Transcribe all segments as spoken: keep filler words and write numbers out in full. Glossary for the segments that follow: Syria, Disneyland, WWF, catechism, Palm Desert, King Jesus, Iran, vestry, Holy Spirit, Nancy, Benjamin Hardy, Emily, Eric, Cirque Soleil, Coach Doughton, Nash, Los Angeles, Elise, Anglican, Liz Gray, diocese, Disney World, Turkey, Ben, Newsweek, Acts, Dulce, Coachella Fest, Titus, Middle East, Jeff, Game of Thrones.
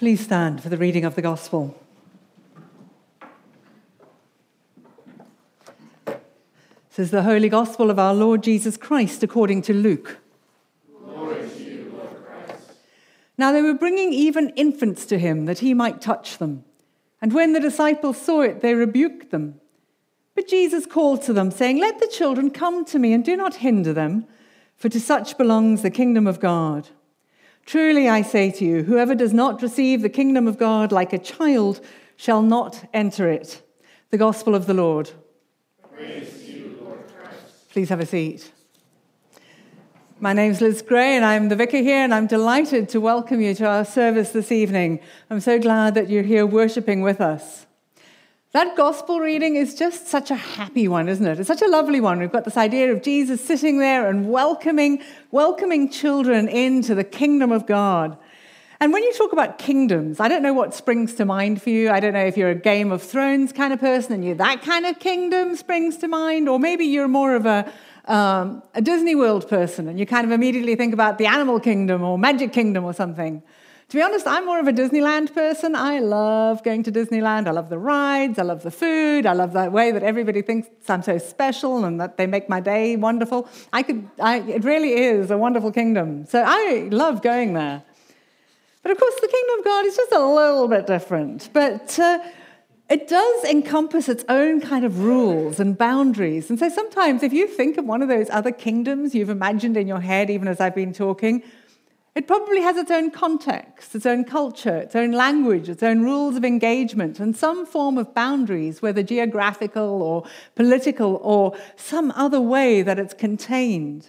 Please stand for the reading of the Gospel. This is the Holy Gospel of our Lord Jesus Christ according to Luke. Glory to you, Lord Christ. Now they were bringing even infants to him that he might touch them. And when the disciples saw it, they rebuked them. But Jesus called to them, saying, "Let the children come to me and do not hinder them, for to such belongs the kingdom of God. Truly I say to you, whoever does not receive the kingdom of God like a child shall not enter it." The Gospel of the Lord. Praise to you, Lord Christ. Please have a seat. My name's Liz Gray and I'm the vicar here, and I'm delighted to welcome you to our service this evening. I'm so glad that you're here worshipping with us. That gospel reading is just such a happy one, isn't it? It's such a lovely one. We've got this idea of Jesus sitting there and welcoming, welcoming children into the kingdom of God. And when you talk about kingdoms, I don't know what springs to mind for you. I don't know if you're a Game of Thrones kind of person and you, that kind of kingdom springs to mind, or maybe you're more of a Um, a Disney World person, and you kind of immediately think about the Animal Kingdom or Magic Kingdom or something. To be honest, I'm more of a Disneyland person. I love going to Disneyland. I love the rides. I love the food. I love that way that everybody thinks I'm so special and that they make my day wonderful. I could. I, it really is a wonderful kingdom. So I love going there. But of course, the kingdom of God is just a little bit different. But Uh, It does encompass its own kind of rules and boundaries. And so sometimes if you think of one of those other kingdoms you've imagined in your head, even as I've been talking, it probably has its own context, its own culture, its own language, its own rules of engagement, and some form of boundaries, whether geographical or political or some other way that it's contained.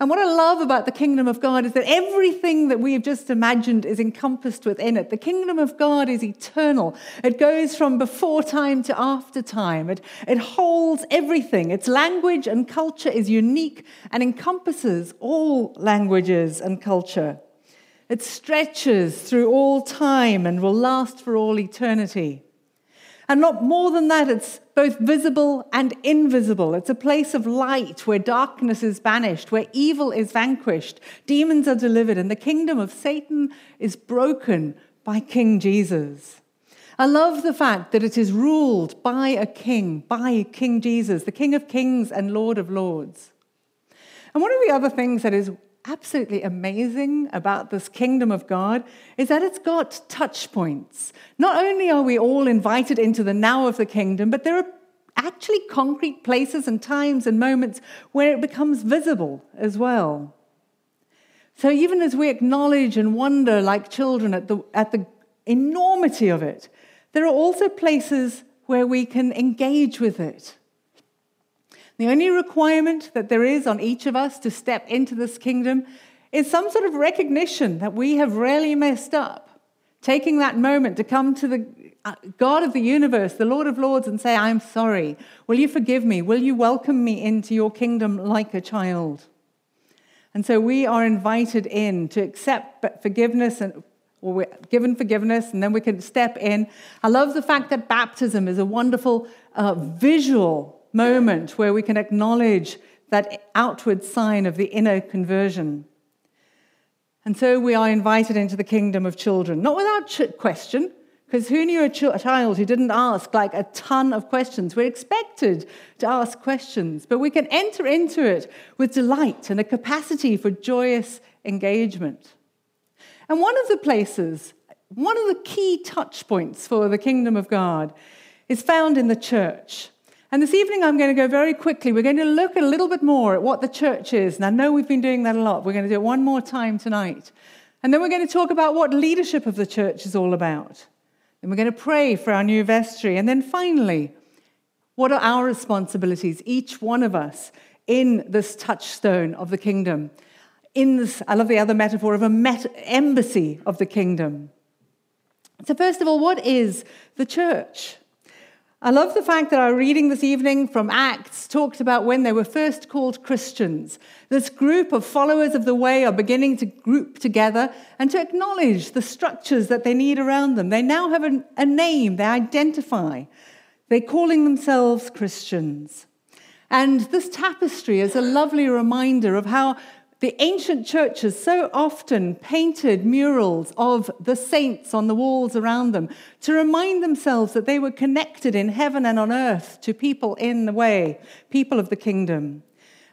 And what I love about the kingdom of God is that everything that we have just imagined is encompassed within it. The kingdom of God is eternal. It goes from before time to after time. It, it holds everything. Its language and culture is unique and encompasses all languages and culture. It stretches through all time and will last for all eternity. And not more than that, it's both visible and invisible. It's a place of light where darkness is banished, where evil is vanquished, demons are delivered, and the kingdom of Satan is broken by King Jesus. I love the fact that it is ruled by a king, by King Jesus, the King of Kings and Lord of Lords. And one of the other things that is absolutely amazing about this kingdom of God is that it's got touch points. Not only are we all invited into the now of the kingdom, but there are actually concrete places and times and moments where it becomes visible as well. So even as we acknowledge and wonder like children at the, at the enormity of it, there are also places where we can engage with it. The only requirement that there is on each of us to step into this kingdom is some sort of recognition that we have really messed up. Taking that moment to come to the God of the universe, the Lord of Lords, and say, "I'm sorry. Will you forgive me? Will you welcome me into your kingdom like a child?" And so we are invited in to accept forgiveness and or we're given forgiveness, and then we can step in. I love the fact that baptism is a wonderful uh, visual moment where we can acknowledge that outward sign of the inner conversion. And so we are invited into the kingdom of children, not without ch- question, because who knew a, ch- a child who didn't ask like a ton of questions? We're expected to ask questions, but we can enter into it with delight and a capacity for joyous engagement. And one of the places, one of the key touch points for the kingdom of God is found in the church. And this evening, I'm going to go very quickly. We're going to look a little bit more at what the church is. And I know we've been doing that a lot. We're going to do it one more time tonight. And then we're going to talk about what leadership of the church is all about. And we're going to pray for our new vestry. And then finally, what are our responsibilities, each one of us, in this touchstone of the kingdom? In this, I love the other metaphor of a meta- embassy of the kingdom. So first of all, what is the church? I love the fact that our reading this evening from Acts talked about when they were first called Christians. This group of followers of the way are beginning to group together and to acknowledge the structures that they need around them. They now have an, a name, they identify. They're calling themselves Christians. And this tapestry is a lovely reminder of how The ancient churches so often painted murals of the saints on the walls around them to remind themselves that they were connected in heaven and on earth to people in the way, people of the kingdom.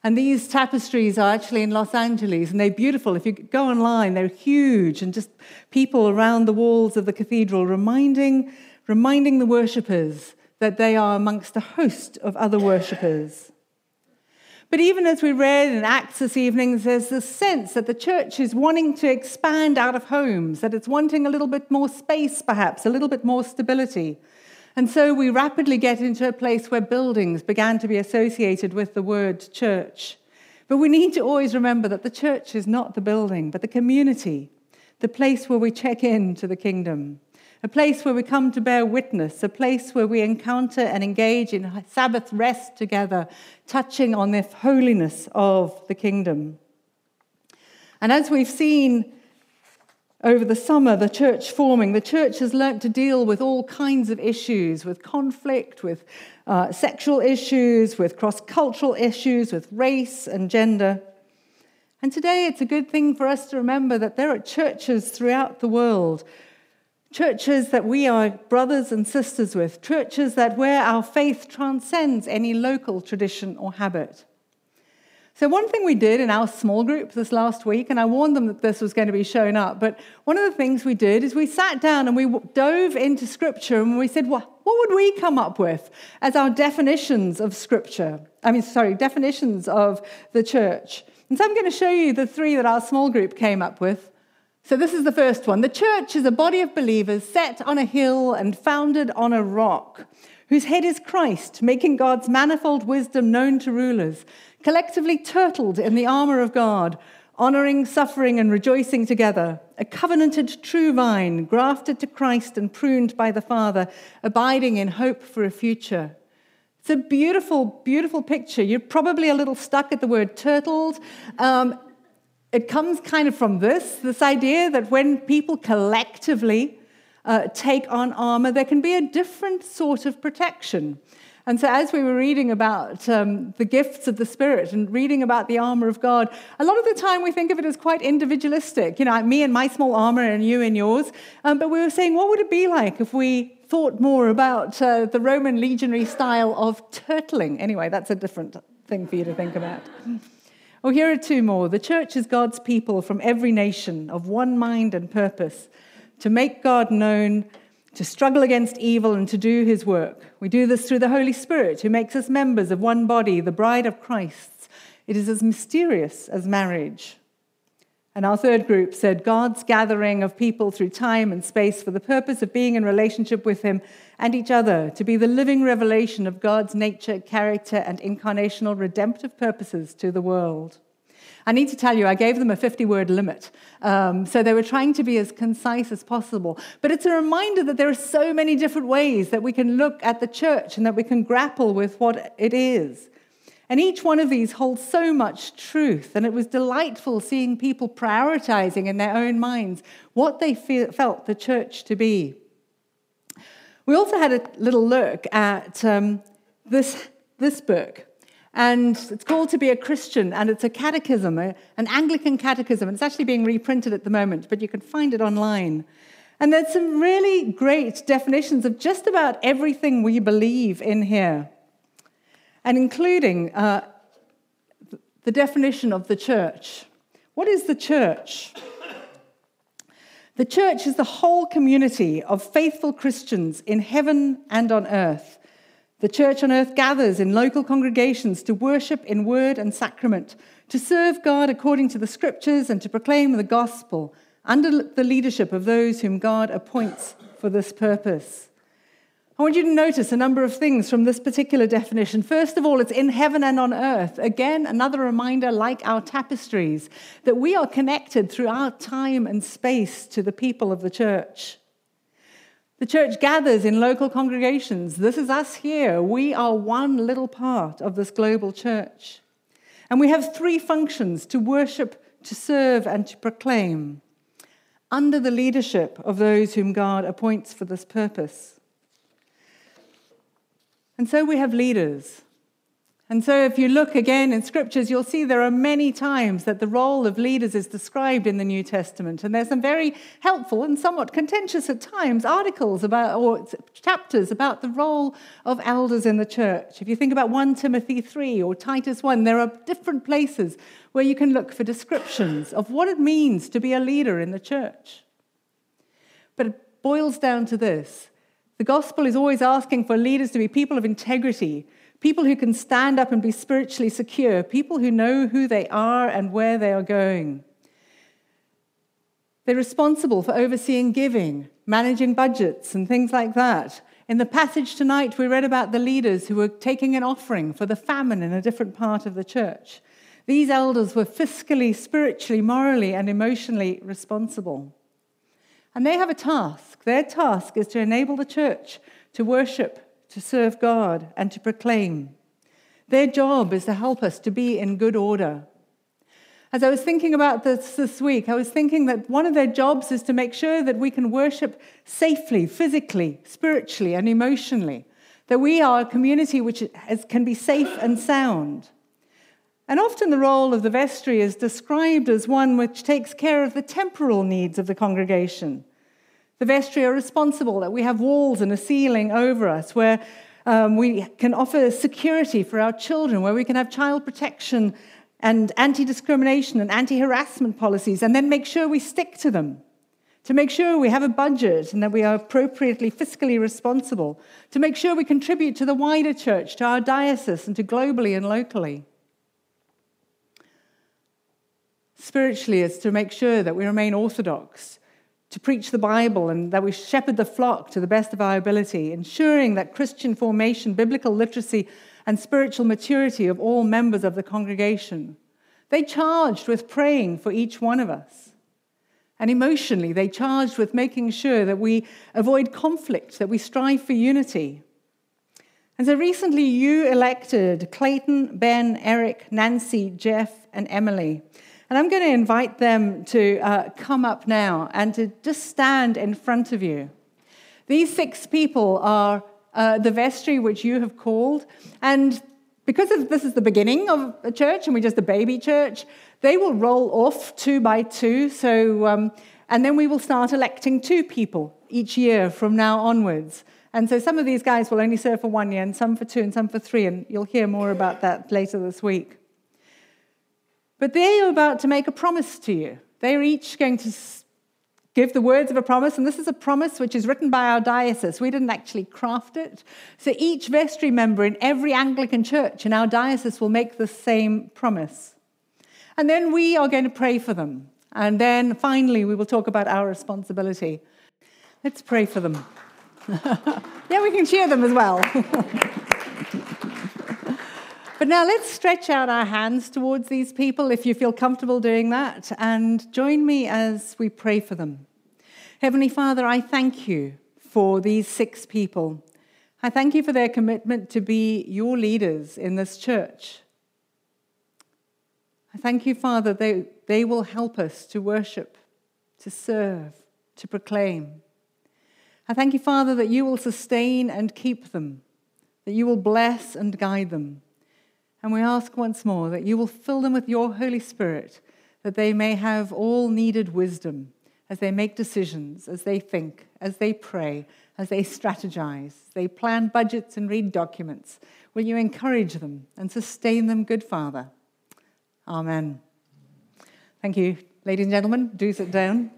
And these tapestries are actually in Los Angeles, and they're beautiful. If you go online, they're huge, and just people around the walls of the cathedral reminding, reminding the worshippers that they are amongst a host of other worshippers. But even as we read in Acts this evening, there's this sense that the church is wanting to expand out of homes, that it's wanting a little bit more space, perhaps, a little bit more stability. And so we rapidly get into a place where buildings began to be associated with the word church. But we need to always remember that the church is not the building, but the community, the place where we check in to the kingdom, a place where we come to bear witness, a place where we encounter and engage in Sabbath rest together, touching on the holiness of the kingdom. And as we've seen over the summer, the church forming, the church has learnt to deal with all kinds of issues, with conflict, with uh, sexual issues, with cross-cultural issues, with race and gender. And today it's a good thing for us to remember that there are churches throughout the world, churches that we are brothers and sisters with, churches that where our faith transcends any local tradition or habit. So one thing we did in our small group this last week, and I warned them that this was going to be shown up, but one of the things we did is we sat down and we dove into Scripture, and we said, well, what would we come up with as our definitions of Scripture? I mean, sorry, definitions of the church. And so I'm going to show you the three that our small group came up with. So this is the first one. The church is a body of believers set on a hill and founded on a rock, whose head is Christ, making God's manifold wisdom known to rulers, collectively turtled in the armor of God, honoring, suffering, and rejoicing together, a covenanted true vine, grafted to Christ and pruned by the Father, abiding in hope for a future. It's a beautiful, beautiful picture. You're probably a little stuck at the word turtled. Um, it comes kind of from this, this idea that when people collectively Uh, take on armor, there can be a different sort of protection. And so as we were reading about um, the gifts of the Spirit and reading about the armor of God, a lot of the time we think of it as quite individualistic, you know, me and my small armor and you and yours. Um, but we were saying, what would it be like if we thought more about uh, the Roman legionary style of turtling? Anyway, that's a different thing for you to think about. Well, here are two more. The church is God's people from every nation of one mind and purpose, to make God known, to struggle against evil, and to do his work. We do this through the Holy Spirit, who makes us members of one body, the bride of Christ. It is as mysterious as marriage. And our third group said, God's gathering of people through time and space for the purpose of being in relationship with him and each other, to be the living revelation of God's nature, character, and incarnational redemptive purposes to the world. I need to tell you, I gave them a fifty-word limit, um, so they were trying to be as concise as possible. But it's a reminder that there are so many different ways that we can look at the church and that we can grapple with what it is. And each one of these holds so much truth, and it was delightful seeing people prioritizing in their own minds what they feel, felt the church to be. We also had a little look at um, this, this book. And it's called To Be a Christian, and it's a catechism, an Anglican catechism. It's actually being reprinted at the moment, but you can find it online. And there's some really great definitions of just about everything we believe in here, and including uh, the definition of the church. What is the church? The church is the whole community of faithful Christians in heaven and on earth. The church on earth gathers in local congregations to worship in word and sacrament, to serve God according to the Scriptures, and to proclaim the gospel under the leadership of those whom God appoints for this purpose. I want you to notice a number of things from this particular definition. First of all, it's in heaven and on earth. Again, another reminder, like our tapestries, that we are connected throughout time and space to the people of the church. The church gathers in local congregations. This is us here. We are one little part of this global church. And we have three functions: to worship, to serve, and to proclaim, under the leadership of those whom God appoints for this purpose. And so we have leaders. And so if you look again in scriptures, you'll see there are many times that the role of leaders is described in the New Testament. And there's some very helpful and somewhat contentious at times articles about, or chapters about the role of elders in the church. If you think about First Timothy three or Titus one, there are different places where you can look for descriptions of what it means to be a leader in the church. But it boils down to this. The gospel is always asking for leaders to be people of integrity, people who can stand up and be spiritually secure, people who know who they are and where they are going. They're responsible for overseeing giving, managing budgets, and things like that. In the passage tonight, we read about the leaders who were taking an offering for the famine in a different part of the church. These elders were fiscally, spiritually, morally, and emotionally responsible. And they have a task. Their task is to enable the church to worship, to serve God, and to proclaim. Their job is to help us to be in good order. As I was thinking about this this week, I was thinking that one of their jobs is to make sure that we can worship safely, physically, spiritually, and emotionally, that we are a community which is, can be safe and sound. And often the role of the vestry is described as one which takes care of the temporal needs of the congregation. The vestry are responsible that we have walls and a ceiling over us, where um, we can offer security for our children, where we can have child protection and anti-discrimination and anti-harassment policies, and then make sure we stick to them, to make sure we have a budget and that we are appropriately fiscally responsible, to make sure we contribute to the wider church, to our diocese, and to globally and locally. Spiritually, it's to make sure that we remain orthodox, to preach the Bible and that we shepherd the flock to the best of our ability, ensuring that Christian formation, biblical literacy, and spiritual maturity of all members of the congregation. They charged with praying for each one of us. And emotionally, they charged with making sure that we avoid conflict, that we strive for unity. And so recently you elected Clayton, Ben, Eric, Nancy, Jeff, and Emily. And I'm going to invite them to uh, come up now and to just stand in front of you. These six people are uh, the vestry which you have called. And because of, this is the beginning of a church and we're just a baby church, they will roll off two by two. So, um, and then we will start electing two people each year from now onwards. And so some of these guys will only serve for one year and some for two and some for three. And you'll hear more about that later this week. But they are about to make a promise to you. They are each going to give the words of a promise, and this is a promise which is written by our diocese. We didn't actually craft it. So each vestry member in every Anglican church in our diocese will make the same promise. And then we are going to pray for them. And then finally, we will talk about our responsibility. Let's pray for them. Yeah, we can cheer them as well. But now let's stretch out our hands towards these people, if you feel comfortable doing that, and join me as we pray for them. Heavenly Father, I thank you for these six people. I thank you for their commitment to be your leaders in this church. I thank you, Father, they, they will help us to worship, to serve, to proclaim. I thank you, Father, that you will sustain and keep them, that you will bless and guide them. And we ask once more that you will fill them with your Holy Spirit, that they may have all needed wisdom as they make decisions, as they think, as they pray, as they strategize, they plan budgets and read documents. Will you encourage them and sustain them, good Father? Amen. Thank you, ladies and gentlemen. Do sit down.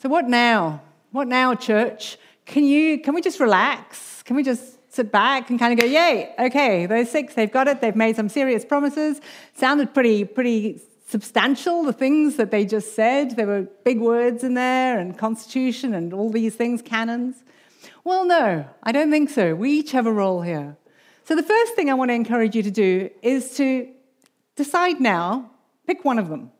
So what now? What now, church? Can you? Can we just relax? Can we just sit back and kind of go, yay, okay, those six, they've got it, they've made some serious promises. Sounded pretty pretty substantial, the things that they just said. There were big words in there and constitution and all these things, canons. Well, no, I don't think so. We each have a role here. So the first thing I want to encourage you to do is to decide now, pick one of them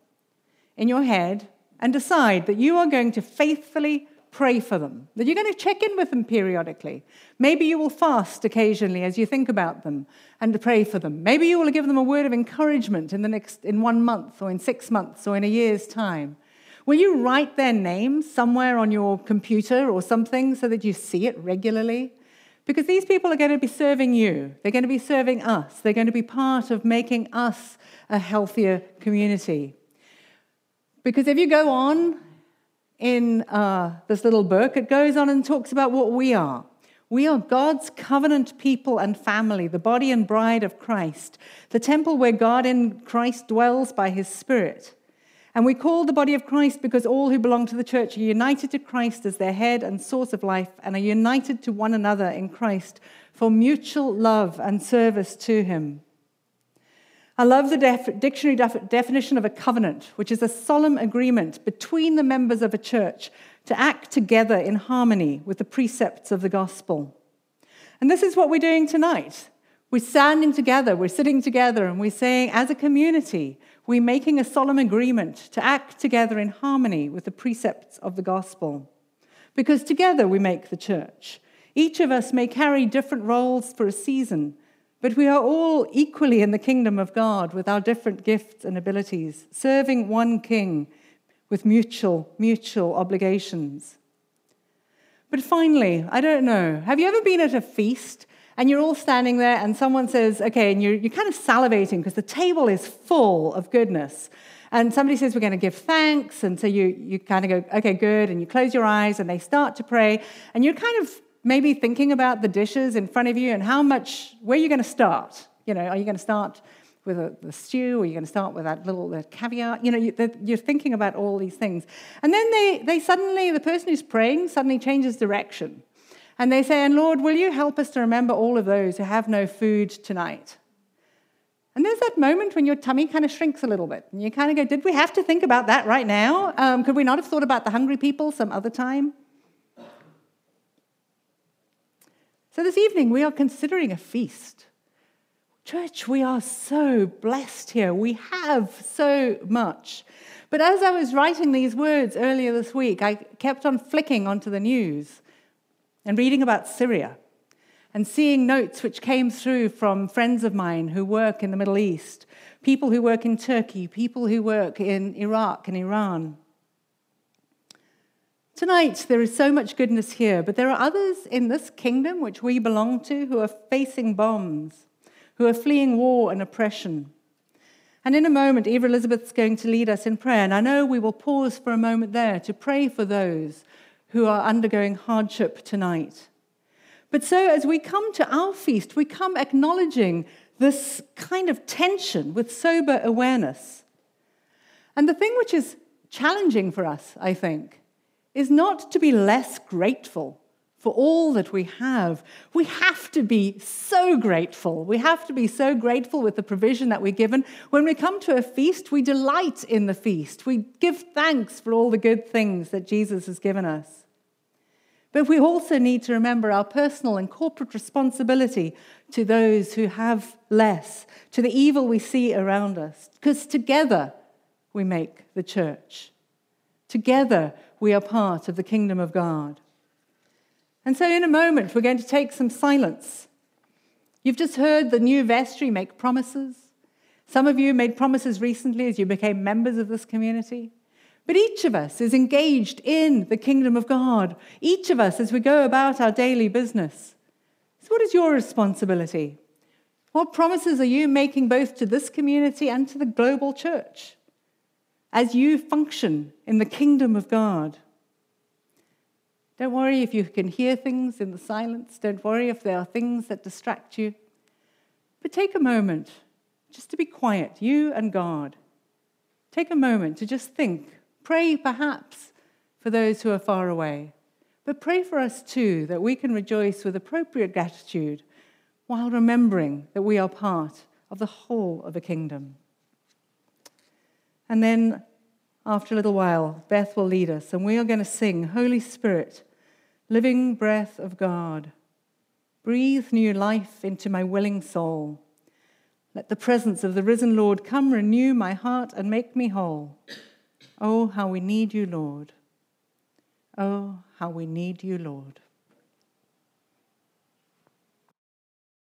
in your head and decide that you are going to faithfully pray for them, that you're going to check in with them periodically. Maybe you will fast occasionally as you think about them and to pray for them. Maybe you will give them a word of encouragement in the next, in one month or in six months or in a year's time. Will you write their names somewhere on your computer or something so that you see it regularly? Because these people are going to be serving you. They're going to be serving us. They're going to be part of making us a healthier community. Because if you go on in uh, this little book, it goes on and talks about what we are. We are God's covenant people and family, the body and bride of Christ, the temple where God in Christ dwells by his Spirit. And we call the body of Christ because all who belong to the church are united to Christ as their head and source of life and are united to one another in Christ for mutual love and service to him. I love the def- dictionary def- definition of a covenant, which is a solemn agreement between the members of a church to act together in harmony with the precepts of the gospel. And this is what we're doing tonight. We're standing together, we're sitting together, and we're saying, as a community, we're making a solemn agreement to act together in harmony with the precepts of the gospel. Because together we make the church. Each of us may carry different roles for a season, but we are all equally in the kingdom of God with our different gifts and abilities, serving one king with mutual, mutual obligations. But finally, I don't know, have you ever been at a feast and you're all standing there and someone says, okay, and you're, you're kind of salivating because the table is full of goodness. And somebody says, we're going to give thanks. And so you, you kind of go, okay, good. And you close your eyes and they start to pray. And you're kind of maybe thinking about the dishes in front of you and how much, where you're going to start. You know, are you going to start with a, the stew? Or are you going to start with that little that caviar? You know, you, the, you're thinking about all these things. And then they, they suddenly, the person who's praying suddenly changes direction. And they say, and Lord, will you help us to remember all of those who have no food tonight? And there's that moment when your tummy kind of shrinks a little bit. And you kind of go, did we have to think about that right now? Um, could we not have thought about the hungry people some other time? So this evening, we are considering a feast. Church, we are so blessed here. We have so much. But as I was writing these words earlier this week, I kept on flicking onto the news and reading about Syria and seeing notes which came through from friends of mine who work in the Middle East, people who work in Turkey, people who work in Iraq and Iran. Tonight, there is so much goodness here, but there are others in this kingdom which we belong to who are facing bombs, who are fleeing war and oppression. And in a moment, Eva Elizabeth's going to lead us in prayer, and I know we will pause for a moment there to pray for those who are undergoing hardship tonight. But so as we come to our feast, we come acknowledging this kind of tension with sober awareness. And the thing which is challenging for us, I think, is not to be less grateful for all that we have. We have to be so grateful. We have to be so grateful with the provision that we're given. When we come to a feast, we delight in the feast. We give thanks for all the good things that Jesus has given us. But we also need to remember our personal and corporate responsibility to those who have less, to the evil we see around us, because together we make the church. Together we are part of the kingdom of God. And so in a moment, we're going to take some silence. You've just heard the new vestry make promises. Some of you made promises recently as you became members of this community. But each of us is engaged in the kingdom of God. Each of us as we go about our daily business. So what is your responsibility? What promises are you making both to this community and to the global church as you function in the kingdom of God? Don't worry if you can hear things in the silence. Don't worry if there are things that distract you. But take a moment just to be quiet, you and God. Take a moment to just think. Pray perhaps for those who are far away. But pray for us too, that we can rejoice with appropriate gratitude while remembering that we are part of the whole of a kingdom. And then after a little while, Beth will lead us, and we are going to sing, Holy Spirit, living breath of God, breathe new life into my willing soul. Let the presence of the risen Lord come, renew my heart and make me whole. Oh, how we need you, Lord. Oh, how we need you, Lord.